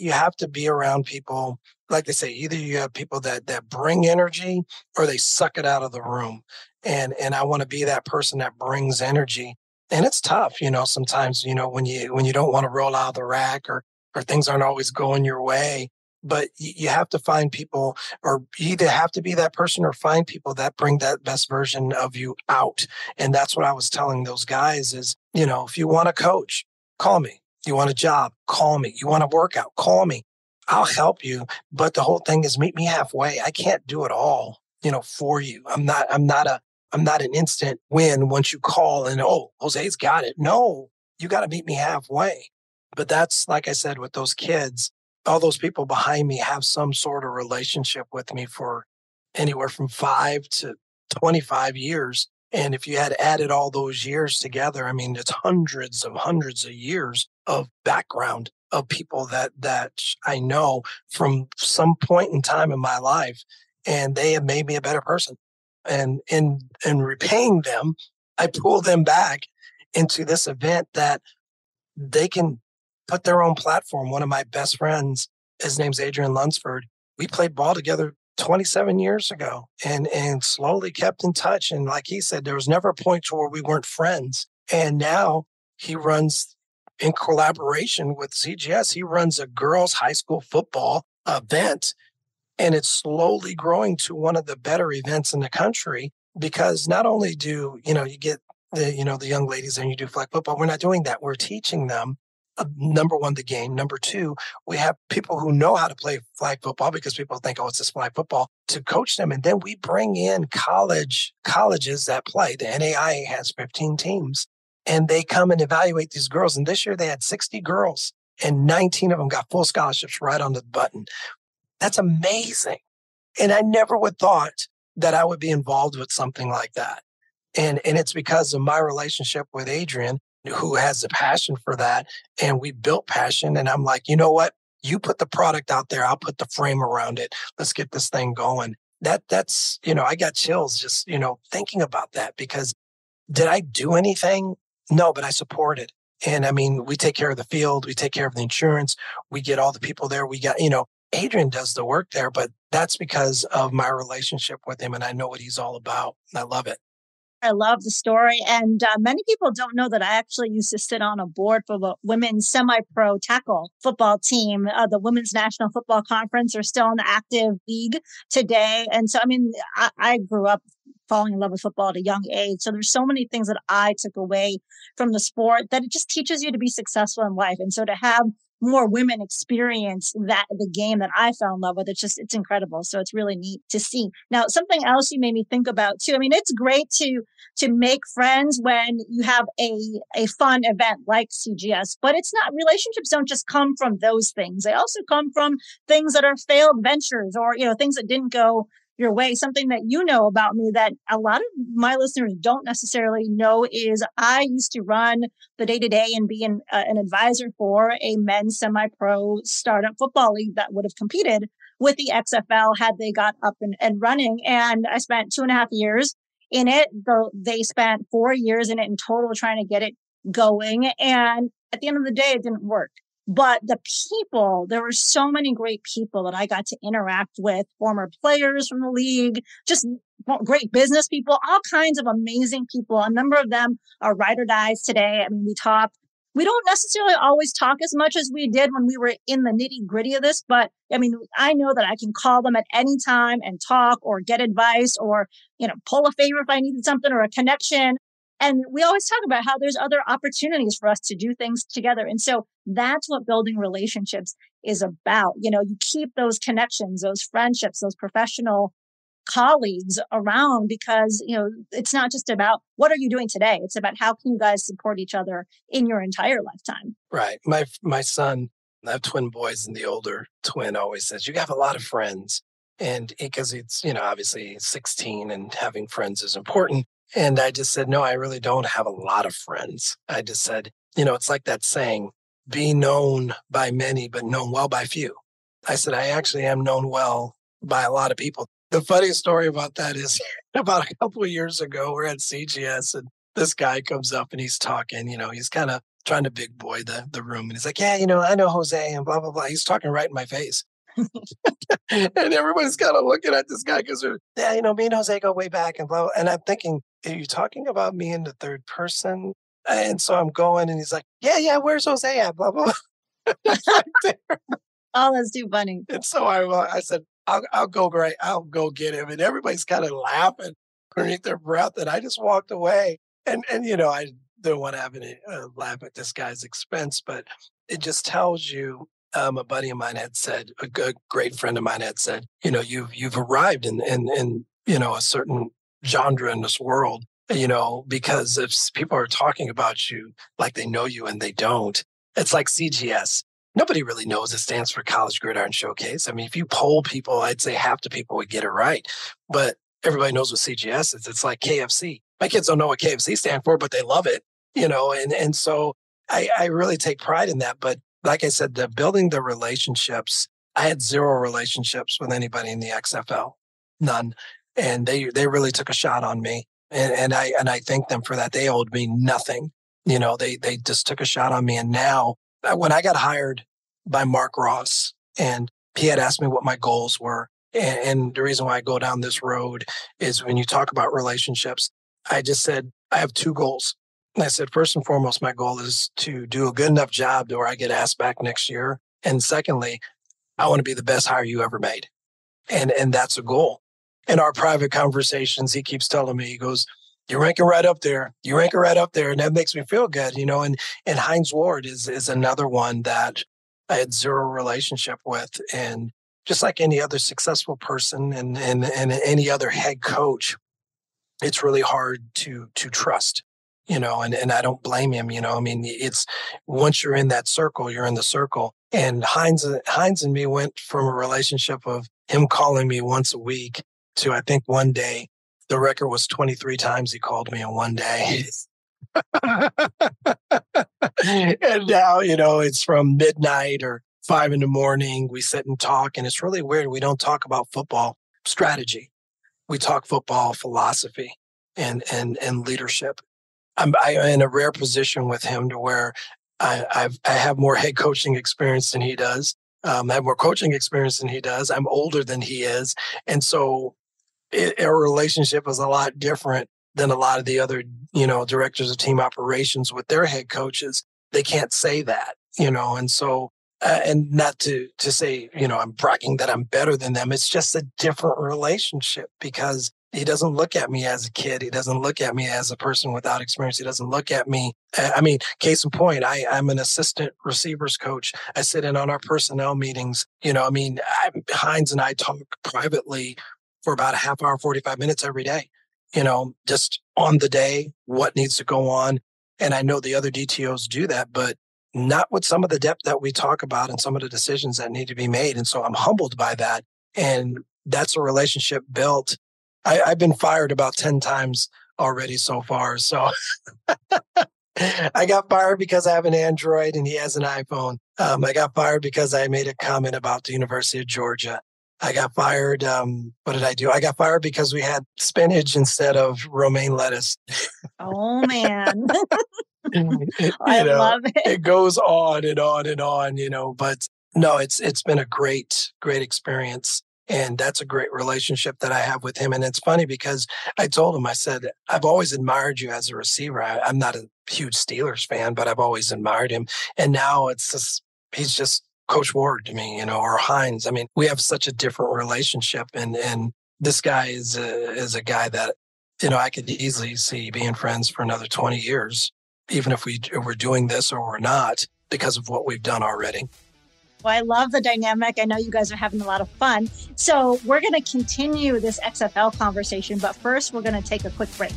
you have to be around people. Like they say, either you have people that, that bring energy or they suck it out of the room. And, and I want to be that person that brings energy. And it's tough, you know, sometimes, you know, when you, when you don't want to roll out of the rack or, or things aren't always going your way, but you, you have to find people, or you either have to be that person or find people that bring that best version of you out. And that's what I was telling those guys is, you know, if you want a coach, call me. You want a job, call me. You want a workout, call me. I'll help you. But the whole thing is meet me halfway. I can't do it all, you know, for you. I'm not, I'm not a, I'm not an instant win once you call and, oh, Jose's got it. No, you got to meet me halfway. But that's, like I said, with those kids, all those people behind me have some sort of relationship with me for anywhere from five to twenty-five years. And if you had added all those years together, I mean, it's hundreds of hundreds of years of background of people that, that I know from some point in time in my life, and they have made me a better person. And in, in repaying them, I pull them back into this event that they can put their own platform. One of my best friends, his name's Adrian Lunsford. We played ball together twenty-seven years ago and, and slowly kept in touch. And like he said, there was never a point to where we weren't friends. And now he runs, in collaboration with C G S, he runs a girls' high school football event. And it's slowly growing to one of the better events in the country, because not only do, you know, you get the, you know, the young ladies and you do flag football. We're not doing that. We're teaching them, uh, number one, the game. Number two, we have people who know how to play flag football because people think, oh, it's just flag football, to coach them. And then we bring in college colleges that play. The N A I A has fifteen teams, and they come and evaluate these girls. And this year they had sixty girls, and nineteen of them got full scholarships right on the button. That's amazing. And I never would thought that I would be involved with something like that. And and it's because of my relationship with Adrian, who has a passion for that. And we built passion. And I'm like, you know what? You put the product out there. I'll put the frame around it. Let's get this thing going. That that's, you know, I got chills just, you know, thinking about that, because did I do anything? No, but I supported. And I mean, we take care of the field. We take care of the insurance. We get all the people there. We got, you know, Adrian does the work there, but that's because of my relationship with him, and I know what he's all about. I love it. I love the story. And uh, many people don't know that I actually used to sit on a board for the women's semi-pro tackle football team. Uh, the Women's National Football Conference are still in the active league today. And so, I mean, I, I grew up falling in love with football at a young age. So there's so many things that I took away from the sport that it just teaches you to be successful in life. And so to have more women experience that the game that I fell in love with, it's just, it's incredible. So it's really neat to see. Now, something else you made me think about too. I mean, it's great to, to make friends when you have a, a fun event like C G S, but it's not, relationships don't just come from those things. They also come from things that are failed ventures or, you know, things that didn't go your way. Something that you know about me that a lot of my listeners don't necessarily know is I used to run the day-to-day and be an, uh, an advisor for a men's semi-pro startup football league that would have competed with the X F L had they got up and, and running. And I spent two and a half years in it, though they spent four years in it in total trying to get it going. And at the end of the day, it didn't work. But the people, there were so many great people that I got to interact with, former players from the league, just great business people, all kinds of amazing people. A number of them are ride or dies today. I mean, we talk. We don't necessarily always talk as much as we did when we were in the nitty gritty of this, but I mean, I know that I can call them at any time and talk or get advice or, you know, pull a favor if I needed something or a connection. And we always talk about how there's other opportunities for us to do things together. And so that's what building relationships is about. You know, you keep those connections, those friendships, those professional colleagues around because, you know, it's not just about what are you doing today? It's about how can you guys support each other in your entire lifetime? Right. My my son, I have twin boys, and the older twin always says, you have a lot of friends. And because it's, you know, obviously sixteen and having friends is important. And I just said, no, I really don't have a lot of friends. I just said, you know, it's like that saying, be known by many, but known well by few. I said, I actually am known well by a lot of people. The funniest story about that is about a couple of years ago, we're at C G S and this guy comes up and he's talking, you know, he's kind of trying to big boy the, the room. And he's like, yeah, you know, I know Jose and blah, blah, blah. He's talking right in my face. And everybody's kind of looking at this guy because they're, yeah, you know, me and Jose go way back and blah, blah. And I'm thinking, are you talking about me in the third person? And so I'm going and he's like, yeah, yeah, where's Jose at? Blah, blah, blah. Oh, that's too funny. And so I, I said, I'll, I'll go right. I'll go get him. And everybody's kind of laughing underneath their breath. And I just walked away. And, and you know, I don't want to have any uh, laugh at this guy's expense, but it just tells you, um, a buddy of mine had said, a good, great friend of mine had said, you know, you've, you've arrived in, in, in, you know, a certain genre in this world, you know, because if people are talking about you like they know you and they don't, it's like C G S. Nobody really knows it stands for College Gridiron Showcase. I mean, if you poll people, I'd say half the people would get it right. But everybody knows what C G S is. It's like K F C. My kids don't know what K F C stands for, but they love it, you know. And and so I, I really take pride in that. But like I said, the building the relationships, I had zero relationships with anybody in the X F L, none. And they they really took a shot on me. And and I and I thank them for that. They owed me nothing. You know, they they just took a shot on me. And now when I got hired by Mark Ross, and he had asked me what my goals were, and, and the reason why I go down this road is when you talk about relationships, I just said, I have two goals. And I said, first and foremost, my goal is to do a good enough job to where I get asked back next year. And secondly, I want to be the best hire you ever made. And and that's a goal. In our private conversations, he keeps telling me, he goes, you're ranking right up there. You're ranking right up there. And that makes me feel good, you know. And and Heinz Ward is is another one that I had zero relationship with. And just like any other successful person and and, and any other head coach, it's really hard to to trust, you know, and, and I don't blame him, you know. I mean, it's once you're in that circle, you're in the circle. And Heinz Heinz and me went from a relationship of him calling me once a week to I think one day. The record was twenty-three times he called me in one day. And now, you know, it's from midnight or five in the morning. We sit and talk. And it's really weird. We don't talk about football strategy. We talk football philosophy and and, and leadership. I'm, I'm in a rare position with him to where I, I've, I have more head coaching experience than he does. Um, I have more coaching experience than he does. I'm older than he is. And so It, our relationship is a lot different than a lot of the other, you know, directors of team operations with their head coaches. They can't say that, you know, and so, uh, and not to, to say, you know, I'm bragging that I'm better than them. It's just a different relationship because he doesn't look at me as a kid. He doesn't look at me as a person without experience. He doesn't look at me. I mean, case in point, I, I'm an assistant receivers coach. I sit in on our personnel meetings. You know, I mean, I, Heinz and I talk privately for about a half hour, forty-five minutes every day, you know, just on the day, what needs to go on. And I know the other D T Os do that, but not with some of the depth that we talk about and some of the decisions that need to be made. And so I'm humbled by that. And that's a relationship built. I, I've been fired about ten times already so far. So I got fired because I have an Android and he has an iPhone. Um, I got fired because I made a comment about the University of Georgia. I got fired. Um, what did I do? I got fired because we had spinach instead of romaine lettuce. Oh, man. I know, love it. It goes on and on and on, you know, but no, it's it's been a great, great experience. And that's a great relationship that I have with him. And it's funny because I told him, I said, I've always admired you as a receiver. I, I'm not a huge Steelers fan, but I've always admired him. And now it's just, he's just Coach Ward to me, you know, or Hines. I mean, we have such a different relationship. And, and this guy is a, is a guy that, you know, I could easily see being friends for another twenty years, even if we were doing this or we're not, because of what we've done already. Well, I love the dynamic. I know you guys are having a lot of fun. So we're going to continue this X F L conversation, but first we're going to take a quick break.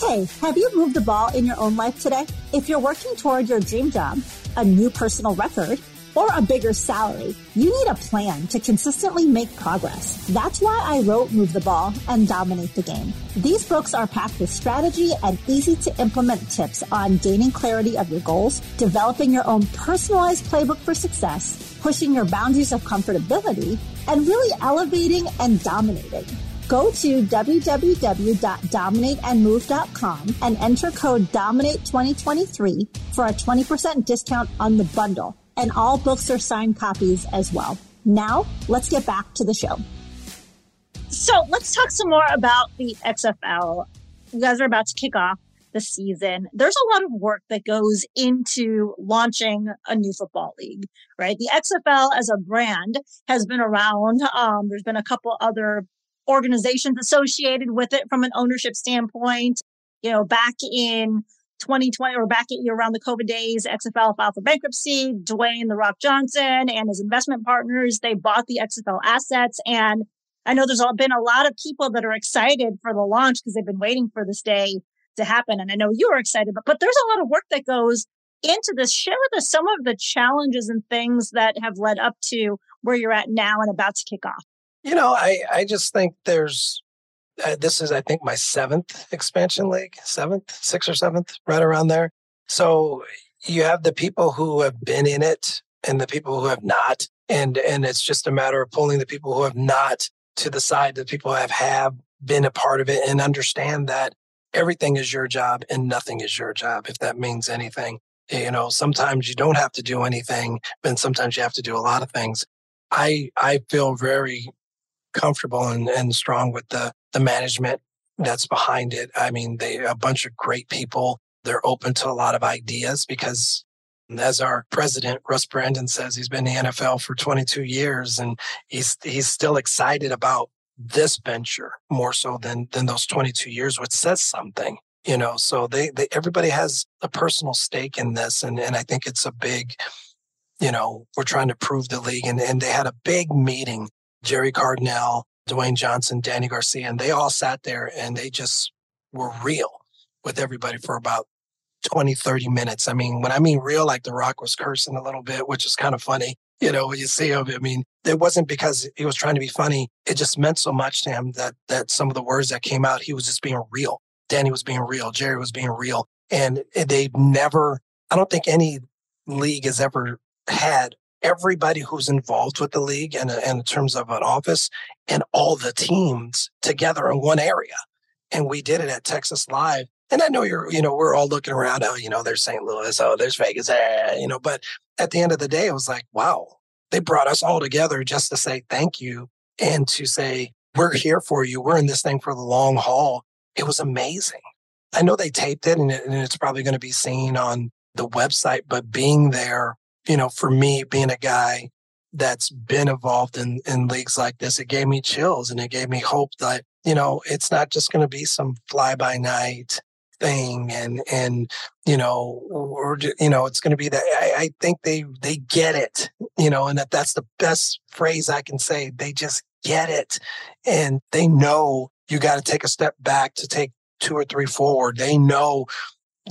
Hey, have you moved the ball in your own life today? If you're working toward your dream job, a new personal record, or a bigger salary, you need a plan to consistently make progress. That's why I wrote Move the Ball and Dominate the Game. These books are packed with strategy and easy-to-implement tips on gaining clarity of your goals, developing your own personalized playbook for success, pushing your boundaries of comfortability, and really elevating and dominating. Go to w w w dot dominate and move dot com and enter code DOMINATE twenty twenty-three for a twenty percent discount on the bundle. And all books are signed copies as well. Now, let's get back to the show. So let's talk some more about the X F L. You guys are about to kick off the season. There's a lot of work that goes into launching a new football league, right? The X F L as a brand has been around. Um, there's been a couple other organizations associated with it from an ownership standpoint. You know, back in twenty twenty or back at you around the COVID days, X F L filed for bankruptcy. Dwayne "The Rock" Johnson and his investment partners, they bought the X F L assets. And I know there's been a lot of people that are excited for the launch because they've been waiting for this day to happen. And I know you were excited, but, but there's a lot of work that goes into this. Share with us some of the challenges and things that have led up to where you're at now and about to kick off. You know, I, I just think there's Uh, this is, I think, my seventh expansion league, seventh, sixth or seventh, right around there. So you have the people who have been in it and the people who have not. And and it's just a matter of pulling the people who have not to the side, the people who have, have been a part of it, and understand that everything is your job and nothing is your job, if that means anything. You know, sometimes you don't have to do anything, but sometimes you have to do a lot of things. I I feel very comfortable and, and strong with the the management that's behind it. I mean, they a bunch of great people. They're open to a lot of ideas because, as our president, Russ Brandon, says, he's been in the N F L for twenty-two years and he's he's still excited about this venture more so than than those twenty-two years, which says something, you know. So they, they everybody has a personal stake in this, and, and I think it's a big, you know, we're trying to prove the league. And, and they had a big meeting, Jerry Cardinal, Dwayne Johnson, Danny Garcia, and they all sat there and they just were real with everybody for about twenty, thirty minutes. I mean, when I mean real, like The Rock was cursing a little bit, which is kind of funny, you know, when you see him. I mean, it wasn't because he was trying to be funny. It just meant so much to him that that some of the words that came out, he was just being real. Danny was being real. Jerry was being real. And they've never, I don't think any league has ever had everybody who's involved with the league and, and in terms of an office and all the teams together in one area. And we did it at Texas Live. And I know you're, you know, we're all looking around. Oh, you know, there's Saint Louis. Oh, there's Vegas. Eh, you know, but at the end of the day, it was like, wow, they brought us all together just to say thank you and to say, we're here for you. We're in this thing for the long haul. It was amazing. I know they taped it and, it, and it's probably going to be seen on the website, but being there, you know, for me, being a guy that's been involved in, in leagues like this, it gave me chills and it gave me hope that, you know, it's not just going to be some fly-by-night thing. And, and you know, or, you know, it's going to be that. I, I think they they get it, you know, and that that's the best phrase I can say. They just get it. And they know you got to take a step back to take two or three forward. They know,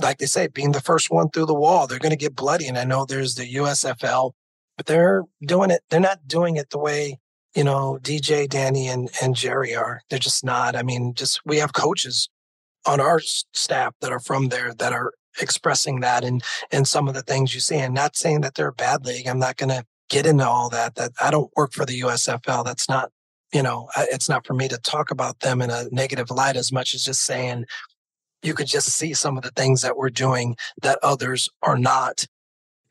like they say, being the first one through the wall, they're going to get bloody. And I know there's the U S F L, but they're doing it. They're not doing it the way, you know, D J, Danny, and, and Jerry are. They're just not. I mean, just we have coaches on our staff that are from there that are expressing that and, and some of the things you see. And not saying that they're a bad league. I'm not going to get into all that. That I don't work for the U S F L. That's not, you know, it's not for me to talk about them in a negative light as much as just saying you could just see some of the things that we're doing that others are not.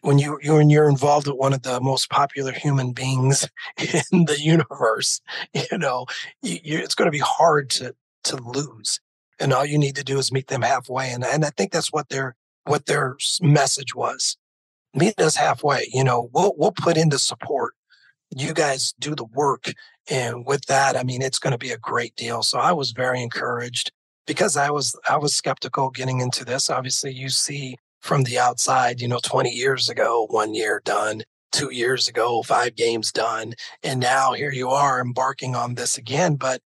When you you when you're involved with one of the most popular human beings in the universe, you know, you, you, it's going to be hard to to lose. And all you need to do is meet them halfway. And and I think that's what their what their message was. Meet us halfway. You know, we'll we'll put in the support. You guys do the work. And with that, I mean, it's going to be a great deal. So I was very encouraged because I was I was skeptical getting into this. Obviously, you see from the outside, you know, twenty years ago, one year done, two years ago, five games done. And now here you are embarking on this again. But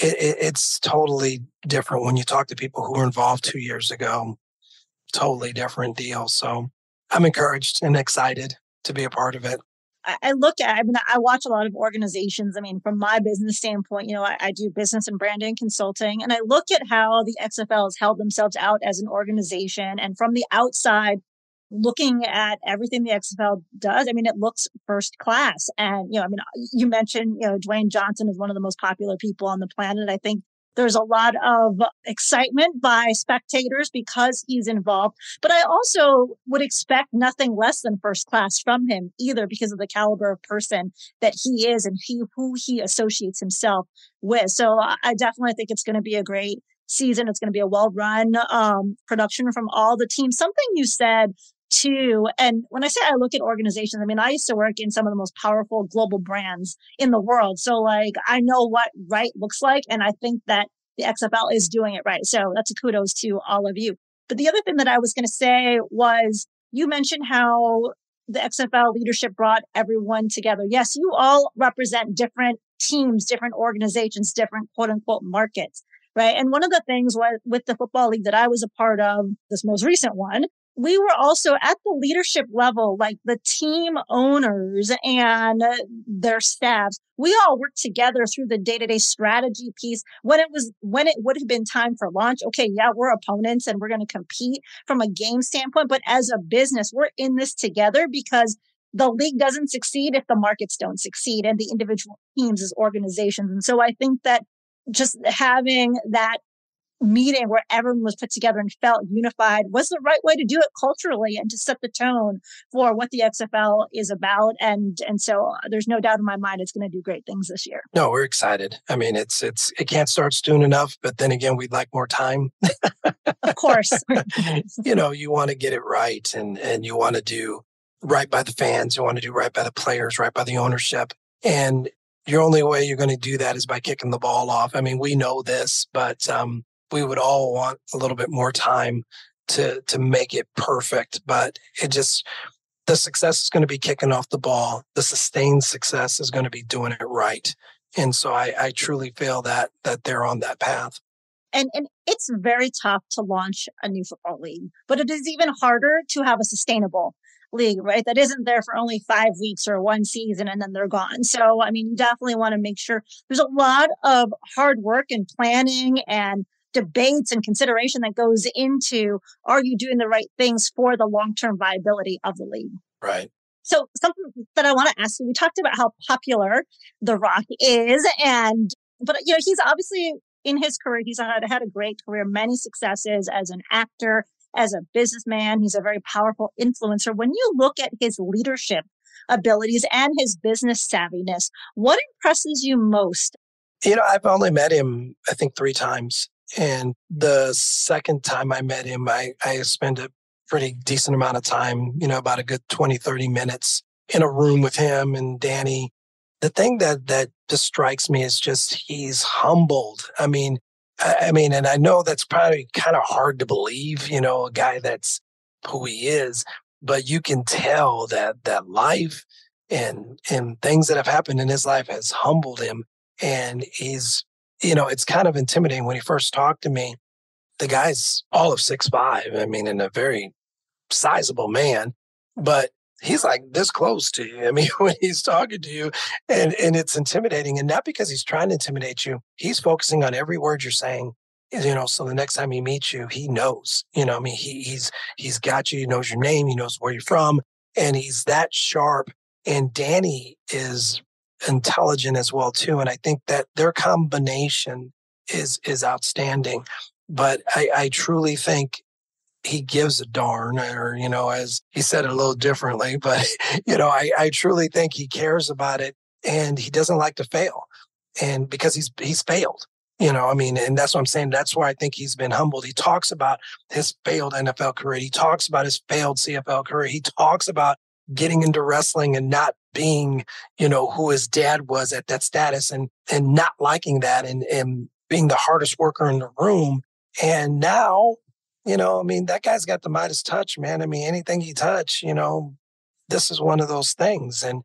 it, it, it's totally different when you talk to people who were involved two years ago. Totally different deal. So I'm encouraged and excited to be a part of it. I look at, I mean, I watch a lot of organizations. I mean, from my business standpoint, you know, I, I do business and branding consulting, and I look at how the X F L has held themselves out as an organization. And from the outside, looking at everything the X F L does, I mean, it looks first class. And, you know, I mean, you mentioned, you know, Dwayne Johnson is one of the most popular people on the planet. I think there's a lot of excitement by spectators because he's involved. But I also would expect nothing less than first class from him either, because of the caliber of person that he is and he, who he associates himself with. So I definitely think it's going to be a great season. It's going to be a well-run um, production from all the teams. Something you said too, and when I say I look at organizations, I mean, I used to work in some of the most powerful global brands in the world. So like, I know what right looks like. And I think that the X F L is doing it right. So that's a kudos to all of you. But the other thing that I was going to say was you mentioned how the X F L leadership brought everyone together. Yes, you all represent different teams, different organizations, different quote unquote markets, right? And one of the things was with the football league that I was a part of, this most recent one, we were also at the leadership level, like the team owners and their staffs. We all worked together through the day-to-day strategy piece. When it was, when it would have been time for launch, okay, yeah, we're opponents and we're going to compete from a game standpoint. But as a business, we're in this together because the league doesn't succeed if the markets don't succeed and the individual teams as organizations. And so I think that just having that meeting where everyone was put together and felt unified was the right way to do it culturally and to set the tone for what the X F L is about. And and so there's no doubt in my mind it's going to do great things this year. No, we're excited. I mean, it's it's it can't start soon enough, but then again, we'd like more time. Of course. You know, you want to get it right and and you want to do right by the fans. You want to do right by the players, right by the ownership. And your only way you're going to do that is by kicking the ball off. I mean, we know this, but um we would all want a little bit more time to to make it perfect, but it just, the success is going to be kicking off the ball. The sustained success is going to be doing it right. And so I, I truly feel that that they're on that path. And and it's very tough to launch a new football league, but it is even harder to have a sustainable league, right? That isn't there for only five weeks or one season and then they're gone. So, I mean, you definitely want to make sure there's a lot of hard work and planning and debates and consideration that goes into, are you doing the right things for the long-term viability of the league? Right. So something that I want to ask you, we talked about how popular The Rock is, and but you know, he's obviously in his career, he's had, had a great career, many successes as an actor, as a businessman. He's a very powerful influencer. When you look at his leadership abilities and his business savviness, what impresses you most? You know, I've only met him, I think, three times. And the second time I met him, I, I spent a pretty decent amount of time, you know, about a good twenty, thirty minutes in a room with him and Danny. The thing that, that just strikes me is just he's humbled. I mean, I, I mean, and I know that's probably kind of hard to believe, you know, a guy that's who he is, but you can tell that that life and, and things that have happened in his life has humbled him. And he's, you know, it's kind of intimidating. When he first talked to me, the guy's all of six five, I mean, and a very sizable man, but he's like this close to you. I mean, when he's talking to you, and, and it's intimidating, and not because he's trying to intimidate you. He's focusing on every word you're saying, you know, so the next time he meets you, he knows, you know, I mean, he, he's, he's got you, he knows your name, he knows where you're from, and he's that sharp and Danny is intelligent as well too. And I think that their combination is is outstanding. But I, I truly think he gives a darn, or, you know, as he said it a little differently, but, you know, I, I truly think he cares about it, and he doesn't like to fail. And because he's he's failed, you know, I mean, and that's what I'm saying. That's why I think he's been humbled. He talks about his failed N F L career. He talks about his failed C F L career. He talks about getting into wrestling and not being, you know, who his dad was at that status, and and not liking that, and, and being the hardest worker in the room. And now, you know, I mean, that guy's got the Midas touch, man. I mean, anything he touched, you know, this is one of those things. And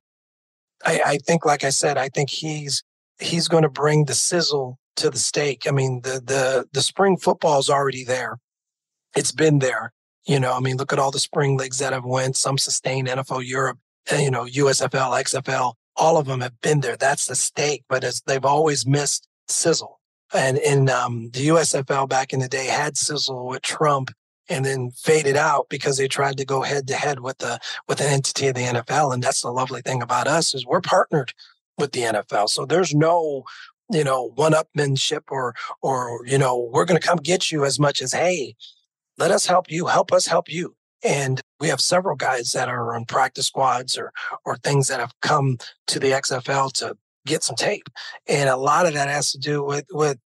I, I think, like I said, I think he's he's going to bring the sizzle to the steak. I mean, the the the spring football is already there. It's been there. You know, I mean, look at all the spring leagues that have went, some sustained N F L Europe, you know, U S F L, X F L, all of them have been there. That's the steak, but it's, they've always missed sizzle. And in um, the U S F L back in the day had sizzle with Trump, and then faded out because they tried to go head to head with the with an entity of the N F L. And that's the lovely thing about us, is we're partnered with the N F L. So there's no, you know, one-upmanship or or you know, we're going to come get you, as much as, hey, let us help you, help us help you. And we have several guys that are on practice squads or or things that have come to the X F L to get some tape. And a lot of that has to do with, with,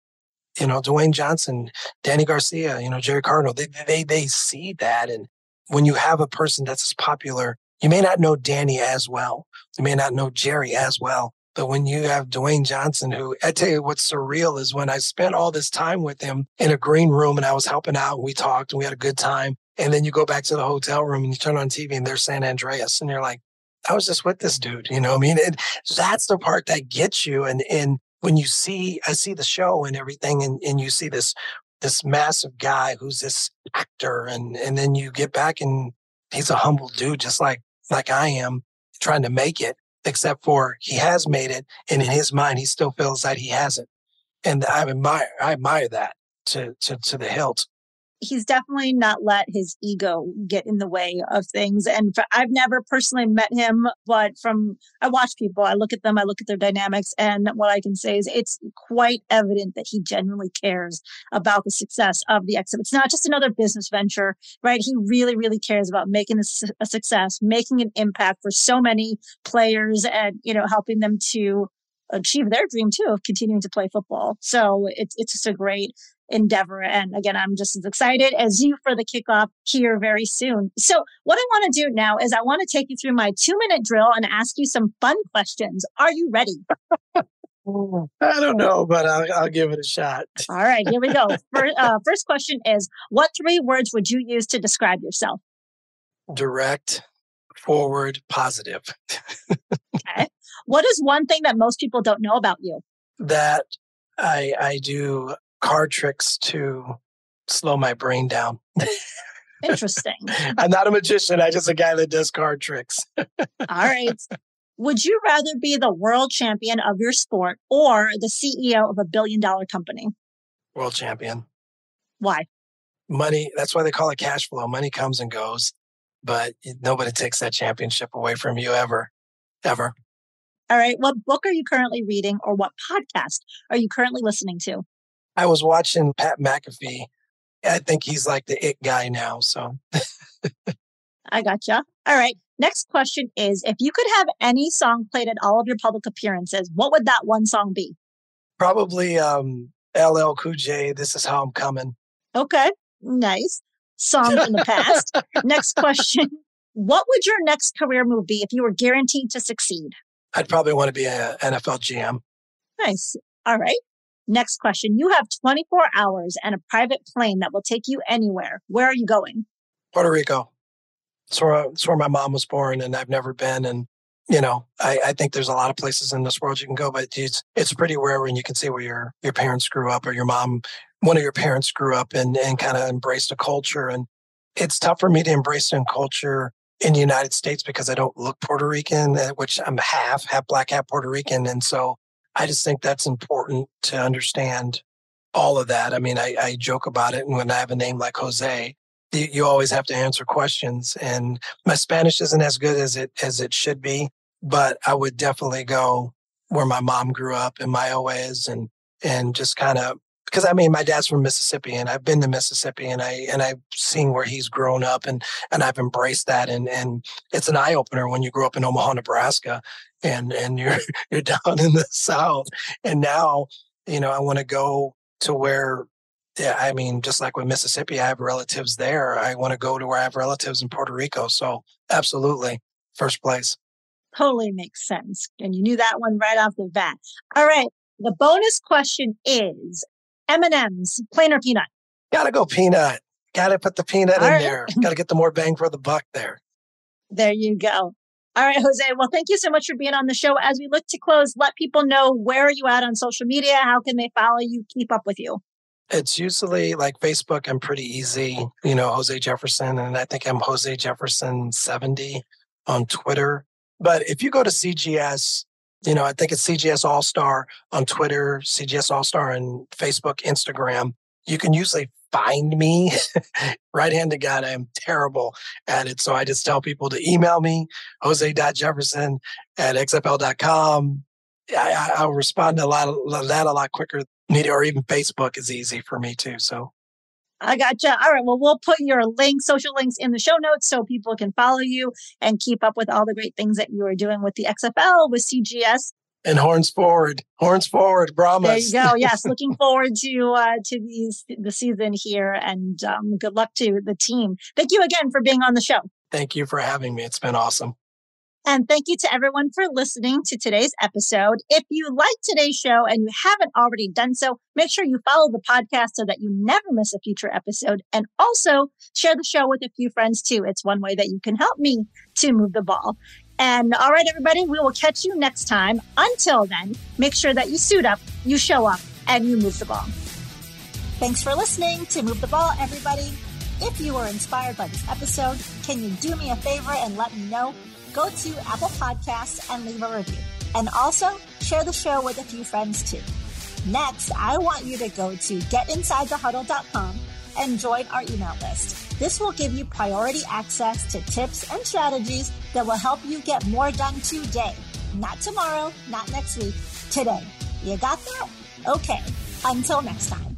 you know, Dwayne Johnson, Danny Garcia, you know, Jerry Cardinal. They, they, they see that. And when you have a person that's as popular, you may not know Danny as well. You may not know Jerry as well. But when you have Dwayne Johnson, who, I tell you what's surreal is when I spent all this time with him in a green room and I was helping out, and we talked and we had a good time. And then you go back to the hotel room and you turn on T V and there's San Andreas, and you're like, I was just with this dude, you know what I mean? It, that's the part that gets you. And and when you see, I see the show and everything, and, and you see this this massive guy who's this actor, and, and then you get back and he's a humble dude, just like, like I am, trying to make it, except for he has made it, and in his mind, he still feels that he hasn't. And I admire, I admire that to, to, to the hilt. He's definitely not let his ego get in the way of things. And for, I've never personally met him, but from, I watch people, I look at them, I look at their dynamics. And what I can say is it's quite evident that he genuinely cares about the success of the X F L. It's not just another business venture, right? He really, really cares about making a, a success, making an impact for so many players, and, you know, helping them to achieve their dream too, of continuing to play football. So it's, it's just a great endeavor. And again, I'm just as excited as you for the kickoff here very soon. So what I want to do now is I want to take you through my two minute drill and ask you some fun questions. Are you ready? I don't know, but I'll, I'll give it a shot. All right, here we go. First, uh, first question is, what three words would you use to describe yourself? Direct, forward, positive. Okay. What is one thing that most people don't know about you? That I I do card tricks to slow my brain down. Interesting. I'm not a magician. I'm just a guy that does card tricks. All right. Would you rather be the world champion of your sport or the C E O of a billion dollar company? World champion. Why? Money. That's why they call it cash flow. Money comes and goes, but nobody takes that championship away from you ever, ever. All right. What book are you currently reading, or what podcast are you currently listening to? I was watching Pat McAfee. I think he's like the it guy now. So I gotcha. All right. Next question is, if you could have any song played at all of your public appearances, what would that one song be? Probably um, L L Cool J, This Is How I'm Coming. Okay. Nice. Song from the past. Next question. What would your next career move be if you were guaranteed to succeed? I'd probably want to be an N F L G M. Nice. All right. Next question. You have twenty-four hours and a private plane that will take you anywhere. Where are you going? Puerto Rico. It's where, it's where my mom was born, and I've never been. And, you know, I, I think there's a lot of places in this world you can go, but it's it's pretty rare when you can see where your, your parents grew up, or your mom, one of your parents grew up and, and kind of embraced a culture. And it's tough for me to embrace a culture in the United States because I don't look Puerto Rican, which I'm half, half black, half Puerto Rican. And so I just think that's important to understand all of that. I mean, I, I joke about it. And when I have a name like Jose, you, you always have to answer questions. And my Spanish isn't as good as it as it should be. but I would definitely go where my mom grew up in my O As and, and just kind of, because I mean, my dad's from Mississippi and I've been to Mississippi and I, and I've seen where he's grown up and, and I've embraced that. And, and it's an eye opener when you grew up in Omaha, Nebraska and, and you're, you're down in the South. And now, you know, I want to go to where, yeah, I mean, just like with Mississippi, I have relatives there. I want to go to where I have relatives in Puerto Rico. So absolutely. First place. Totally makes sense. And you knew that one right off the bat. All right. The bonus question is, M and M's, plain or peanut? Gotta go peanut. Gotta put the peanut All in right. there. Gotta get the more bang for the buck there. There you go. All right, Jose. Well, thank you so much for being on the show. As we look to close, let people know where are you at on social media? How can they follow you, keep up with you? It's usually like Facebook. I'm pretty easy, you know, Jose Jefferson. And I think I'm Jose Jefferson seventy on Twitter. But if you go to C G S, you know, I think it's C G S All-Star on Twitter, C G S All-Star on Facebook, Instagram. You can usually find me. Right-handed guy, I am terrible at it. So I just tell people to email me, jose.jefferson at xfl.com. I, I'll respond to a lot of that a lot quicker. Or even Facebook is easy for me too, so. I gotcha. All right. Well, we'll put your link, social links in the show notes so people can follow you and keep up with all the great things that you are doing with the X F L, with C G S. And horns forward, horns forward, Brahmas. There you go. Yes. Looking forward to uh, to these, the season here and um, good luck to the team. Thank you again for being on the show. Thank you for having me. It's been awesome. And thank you to everyone for listening to today's episode. If you like today's show and you haven't already done so, make sure you follow the podcast so that you never miss a future episode. And also share the show with a few friends too. It's one way that you can help me to move the ball. And all right, everybody, we will catch you next time. Until then, make sure that you suit up, you show up, and you move the ball. Thanks for listening to Move the Ball, everybody. If you were inspired by this episode, can you do me a favor and let me know? Go to Apple Podcasts and leave a review. And also share the show with a few friends too. Next, I want you to go to get inside the huddle dot com and join our email list. This will give you priority access to tips and strategies that will help you get more done today. Not tomorrow, not next week, today. You got that? Okay, until next time.